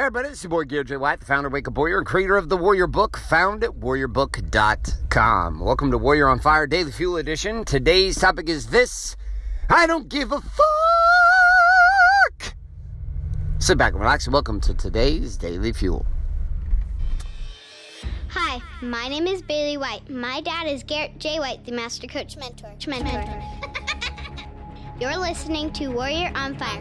Hey everybody, it's your boy Garrett J. White, founder of Wake Up Warrior and creator of the Warrior Book, found at warriorbook.com. Welcome to Warrior on Fire Daily Fuel Edition. Today's topic is this: I don't give a fuck! Sit back and relax and welcome to today's Daily Fuel. Hi, my name is Bailey White. My dad is Garrett J. White, the Master Coach Mentor. You're listening to Warrior on Fire.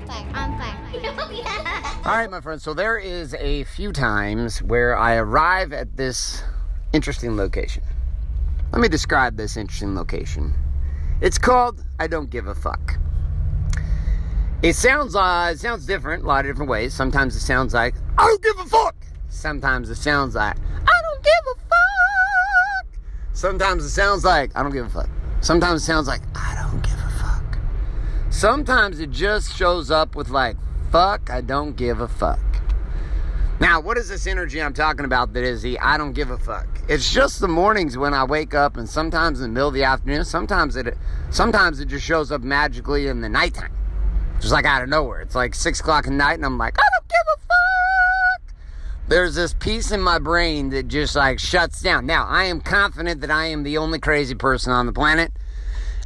All right, my friends. So there is a few times where I arrive at this interesting location. Let me describe this interesting location. It's called I Don't Give a Fuck. It sounds different, a lot of different ways. Sometimes it sounds like, I don't give a fuck. Sometimes it sounds like, I don't give a fuck. Sometimes it sounds like, I don't give a fuck. Sometimes it sounds like, I don't give a fuck. Sometimes it just shows up with like, fuck, I don't give a fuck. Now, what is this energy I'm talking about that is the I don't give a fuck? It's just the mornings when I wake up, and sometimes in the middle of the afternoon, sometimes it just shows up magically in the nighttime. Just like out of nowhere. It's like 6 o'clock at night, and I'm like, I don't give a fuck! There's this piece in my brain that just like shuts down. Now, I am confident that I am the only crazy person on the planet.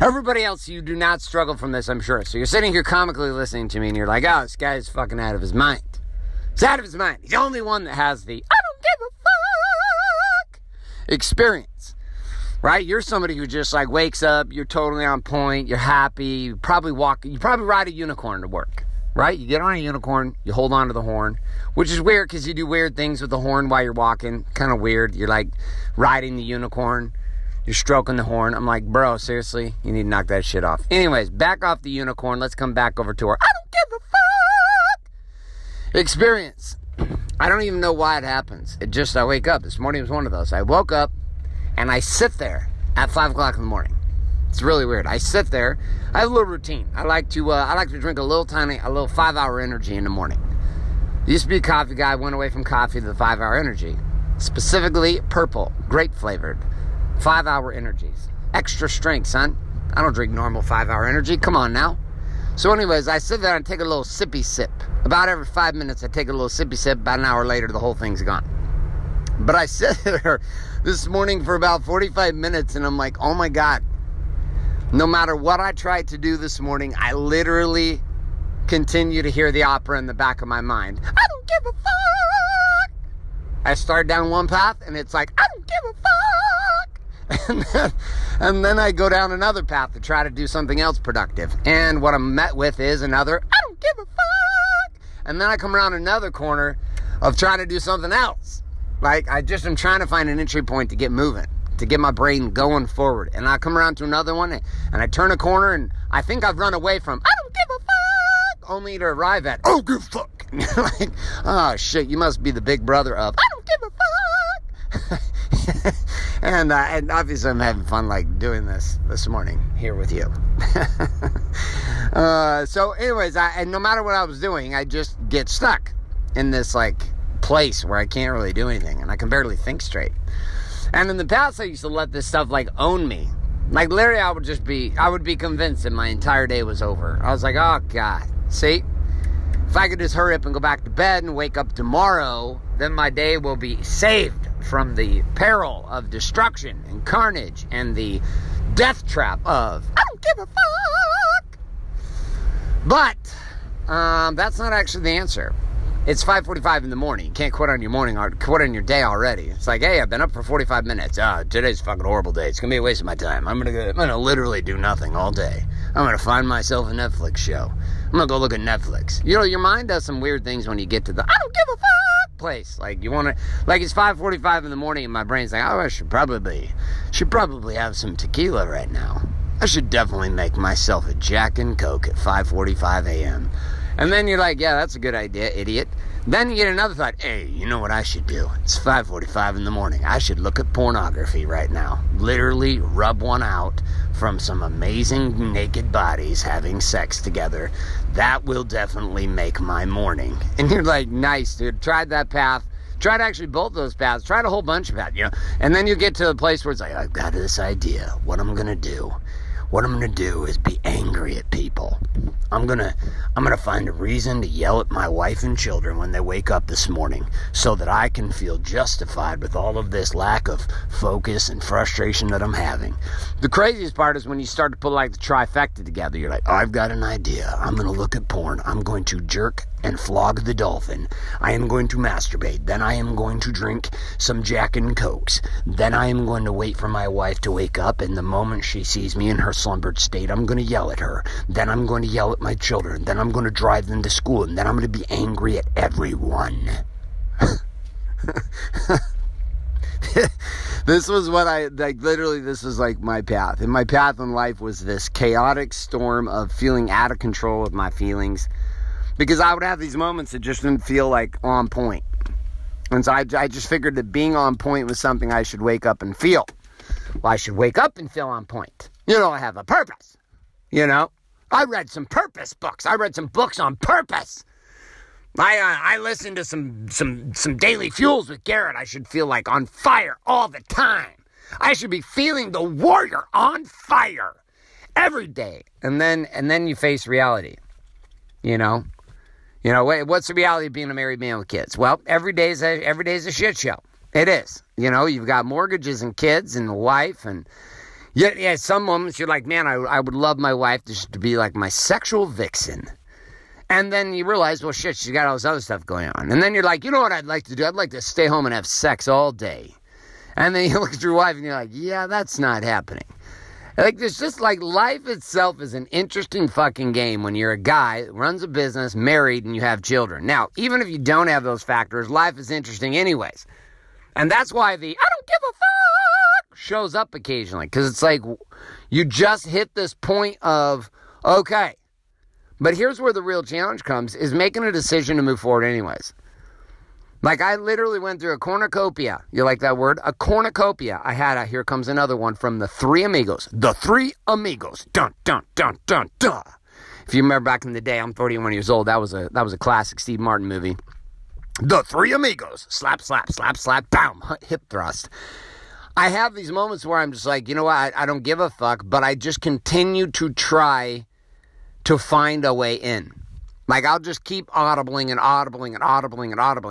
Everybody else, you do not struggle from this, I'm sure. So you're sitting here comically listening to me, and you're like, oh, this guy's fucking out of his mind. He's out of his mind. He's the only one that has the I don't give a fuck experience, right? You're somebody who just like wakes up, you're totally on point, you're happy, you probably ride a unicorn to work, right? You get on a unicorn, you hold on to the horn, which is weird because you do weird things with the horn while you're walking. Kind of weird. You're like riding the unicorn. You're stroking the horn. I'm like, bro, seriously? You need to knock that shit off. Anyways, back off the unicorn. Let's come back over to our I don't give a fuck experience. I don't even know why it happens. I wake up. This morning was one of those. I woke up and I sit there at 5 o'clock in the morning. It's really weird. I sit there. I have a little routine. I like to drink a little 5-hour energy in the morning. I used to be a coffee guy. Went away from coffee to the 5-hour energy. Specifically purple, grape flavored. 5-hour energies. Extra strength, son. I don't drink normal 5-hour energy. Come on now. So anyways, I sit there and take a little sippy sip. About every 5 minutes, I take a little sippy sip. About an hour later, the whole thing's gone. But I sat there this morning for about 45 minutes, and I'm like, oh my God. No matter what I tried to do this morning, I literally continue to hear the opera in the back of my mind. I don't give a fuck. I start down one path, and it's like, I don't give a fuck. And then I go down another path to try to do something else productive. And what I'm met with is another, I don't give a fuck. And then I come around another corner of trying to do something else. Like, I just am trying to find an entry point to get moving, to get my brain going forward. And I come around to another one, and I turn a corner, and I think I've run away from, I don't give a fuck, only to arrive at, oh, give a fuck. Like, oh, shit, you must be the big brother of, I don't give a fuck. And obviously I'm having fun like doing this morning here with you. So anyways, no matter what I was doing, I just get stuck in this like place where I can't really do anything and I can barely think straight. And in the past I used to let this stuff like own me. Like literally I would be convinced that my entire day was over. I was like, oh God, see? If I could just hurry up and go back to bed and wake up tomorrow, then my day will be saved from the peril of destruction and carnage and the death trap of I don't give a fuck. But that's not actually the answer. It's 5:45 in the morning. You can't quit on your morning or quit on your day already. It's like, hey, I've been up for 45 minutes. Today's a fucking horrible day. It's gonna be a waste of my time. I'm gonna literally do nothing all day. I'm gonna find myself a Netflix show. I'm gonna go look at Netflix. You know, your mind does some weird things when you get to the I don't give a fuck place. Like you want to, like it's 5:45 in the morning and my brain's like, oh, I should probably have some tequila right now. I should definitely make myself a Jack and Coke at 5:45 a.m. And then you're like, yeah, that's a good idea, idiot. Then you get another thought, hey, you know what I should do? It's 5:45 in the morning. I should look at pornography right now. Literally rub one out from some amazing naked bodies having sex together. That will definitely make my morning. And you're like, nice, dude. Tried that path. Tried actually both those paths. Tried a whole bunch of that, you know. And then you get to a place where it's like, I've got this idea. What I'm going to do. what I'm going to do is be angry at people. I'm going to find a reason to yell at my wife and children when they wake up this morning so that I can feel justified with all of this lack of focus and frustration that I'm having. The craziest part is when you start to put like the trifecta together. You're like, oh, I've got an idea. I'm going to look at porn. I'm going to jerk and flog the dolphin. I am going to masturbate. Then I am going to drink some Jack and Cokes. Then I am going to wait for my wife to wake up, and the moment she sees me in her slumbered state, I'm going to yell at her. Then I'm going to yell at my children. Then I'm going to drive them to school, and then I'm going to be angry at everyone. This was what I, like, literally, this was like my path. And my path in life was this chaotic storm of feeling out of control with my feelings. Because I would have these moments that just didn't feel like on point. And so I just figured that being on point was something I should wake up and feel. Well, I should wake up and feel on point. You know, I have a purpose. You know? I read some purpose books. I read some books on purpose. I listened to some Daily Fuels with Garrett. I should feel like on fire all the time. I should be feeling the warrior on fire every day. And then you face reality. You know, what's the reality of being a married man with kids? Well, every day's a shit show. It is. You know, you've got mortgages and kids and life, and yeah. Some moments you're like, man, I would love my wife to be like my sexual vixen, and then you realize, well, shit, she's got all this other stuff going on, and then you're like, you know what I'd like to do? I'd like to stay home and have sex all day, and then you look at your wife and you're like, yeah, that's not happening. Like, there's just, like, life itself is an interesting fucking game when you're a guy that runs a business, married, and you have children. Now, even if you don't have those factors, life is interesting anyways. And that's why the I don't give a fuck shows up occasionally. Because it's like, you just hit this point of, okay. But here's where the real challenge comes, is making a decision to move forward anyways. Like, I literally went through a cornucopia. You like that word? A cornucopia. I had a, here comes another one from The Three Amigos. The Three Amigos. Dun, dun, dun, dun, dun. If you remember back in the day, I'm 41 years old. That was a classic Steve Martin movie. The Three Amigos. Slap, slap, slap, slap, bam. Hip thrust. I have these moments where I'm just like, you know what? I don't give a fuck, but I just continue to try to find a way in. Like, I'll just keep audibling.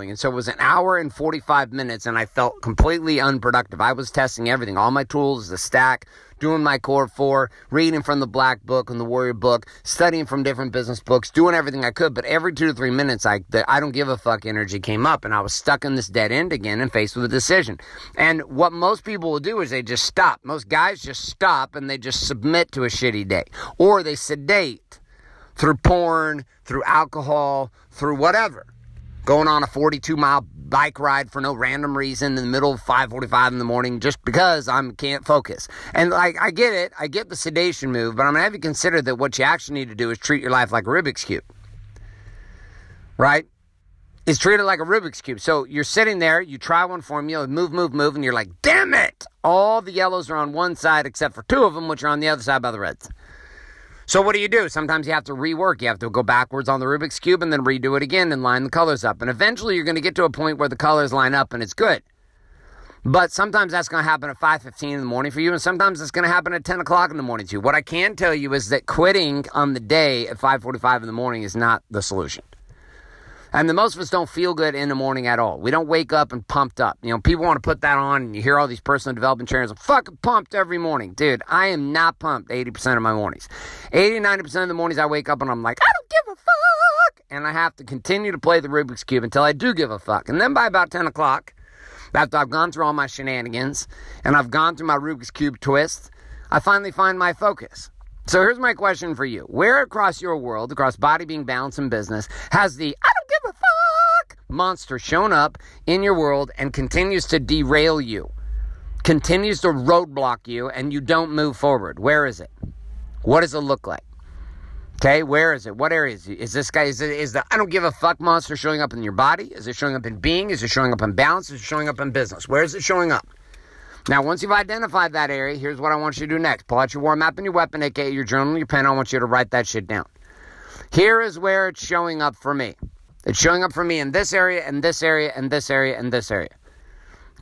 And so it was an hour and 45 minutes, and I felt completely unproductive. I was testing everything, all my tools, the stack, doing my core four, reading from the Black Book and the Warrior Book, studying from different business books, doing everything I could. But every 2 to 3 minutes, the I don't give a fuck energy came up, and I was stuck in this dead end again and faced with a decision. And what most people will do is they just stop. Most guys just stop, and they just submit to a shitty day. Or they sedate. Through porn, through alcohol, through whatever. Going on a 42-mile bike ride for no random reason in the middle of 5:45 in the morning just because I can't focus. And, like, I get it. I get the sedation move, but I'm going to have you consider that what you actually need to do is treat your life like a Rubik's Cube. Right? It's treated like a Rubik's Cube. So you're sitting there, you try one formula, move, and you're like, damn it! All the yellows are on one side except for two of them, which are on the other side by the reds. So what do? Sometimes you have to rework. You have to go backwards on the Rubik's Cube and then redo it again and line the colors up. And eventually you're going to get to a point where the colors line up and it's good. But sometimes that's going to happen at 5:15 in the morning for you, and sometimes it's going to happen at 10 o'clock in the morning too. What I can tell you is that quitting on the day at 5:45 in the morning is not the solution. And the most of us don't feel good in the morning at all. We don't wake up and pumped up. You know, people want to put that on, and you hear all these personal development trainers. I'm fucking pumped every morning. Dude, I am not pumped 80% of my mornings. 80-90% of the mornings I wake up and I'm like, I don't give a fuck. And I have to continue to play the Rubik's Cube until I do give a fuck. And then by about 10 o'clock, after I've gone through all my shenanigans, and I've gone through my Rubik's Cube twist, I finally find my focus. So here's my question for you. Where across your world, across body, being, balance, and business, has the I don't give a fuck monster shown up in your world and continues to derail you, continues to roadblock you, and you don't move forward? Where is it? What does it look like? Okay, where is it? What areas? Is this guy, is the I don't give a fuck monster showing up in your body? Is it showing up in being? Is it showing up in balance? Is it showing up in business? Where is it showing up? Now, once you've identified that area, here's what I want you to do next. Pull out your war map and your weapon, aka your journal and your pen. I want you to write that shit down. Here is where it's showing up for me. It's showing up for me in this area, and this area, and this area, and this area.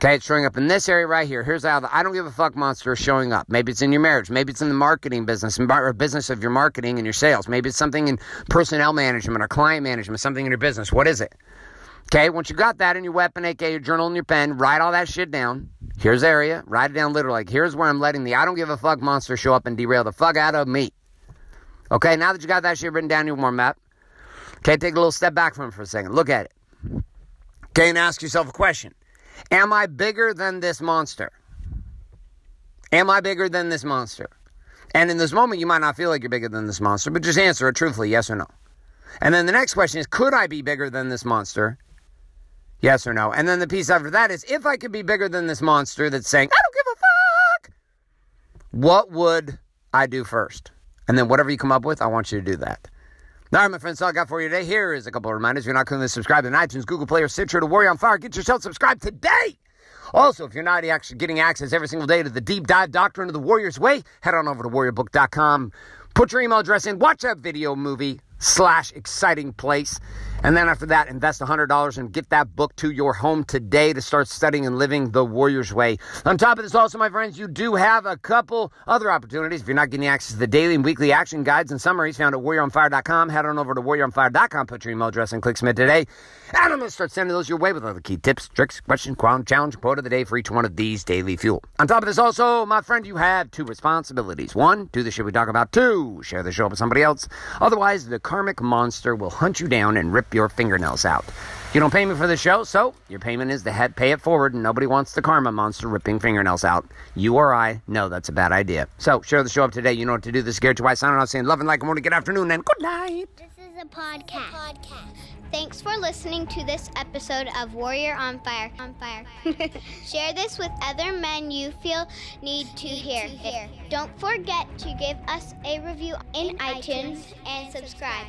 Okay, it's showing up in this area right here. Here's how the I don't give a fuck monster is showing up. Maybe it's in your marriage. Maybe it's in the marketing business, or business of your marketing and your sales. Maybe it's something in personnel management or client management, something in your business. What is it? Okay, once you got that in your weapon, aka your journal and your pen, write all that shit down. Here's the area. Write it down literally. Like, here's where I'm letting the I don't give a fuck monster show up and derail the fuck out of me. Okay, now that you got that shit written down in your warm up, okay, take a little step back from it for a second. Look at it. Okay, and ask yourself a question. Am I bigger than this monster? Am I bigger than this monster? And in this moment, you might not feel like you're bigger than this monster, but just answer it truthfully, yes or no. And then the next question is, could I be bigger than this monster? Yes or no. And then the piece after that is, if I could be bigger than this monster that's saying, I don't give a fuck, what would I do first? And then whatever you come up with, I want you to do that. All right, my friends, all I got for you today. Here is a couple of reminders. If you're not currently subscribed on iTunes, Google Play, or Stitcher to Warrior on Fire, get yourself subscribed today. Also, if you're not actually getting access every single day to the deep dive doctrine of the Warrior's Way, head on over to warriorbook.com. Put your email address in. Watch that video movie / exciting place. And then after that, invest $100 and get that book to your home today to start studying and living the Warrior's Way. On top of this also, my friends, you do have a couple other opportunities. If you're not getting access to the daily and weekly action guides and summaries found at warrioronfire.com, head on over to warrioronfire.com, put your email address and click submit today. And I'm going to start sending those your way with other key tips, tricks, questions, challenge, quote of the day for each one of these daily fuel. On top of this also, my friend, you have two responsibilities. One, do the shit we talk about. Two, share the show with somebody else. Otherwise, the karmic monster will hunt you down and rip your fingernails out. You don't pay me for the show, so your payment is to pay it forward, and nobody wants the karma monster ripping fingernails out. You or I know that's a bad idea. So, share the show up today. You know what to do. This is Garrett J. White signing off, saying love and like, good morning, good afternoon, and good night. This is a podcast. Thanks for listening to this episode of Warrior on Fire. Share this with other men you feel need to hear. Don't forget to give us a review in iTunes and subscribe.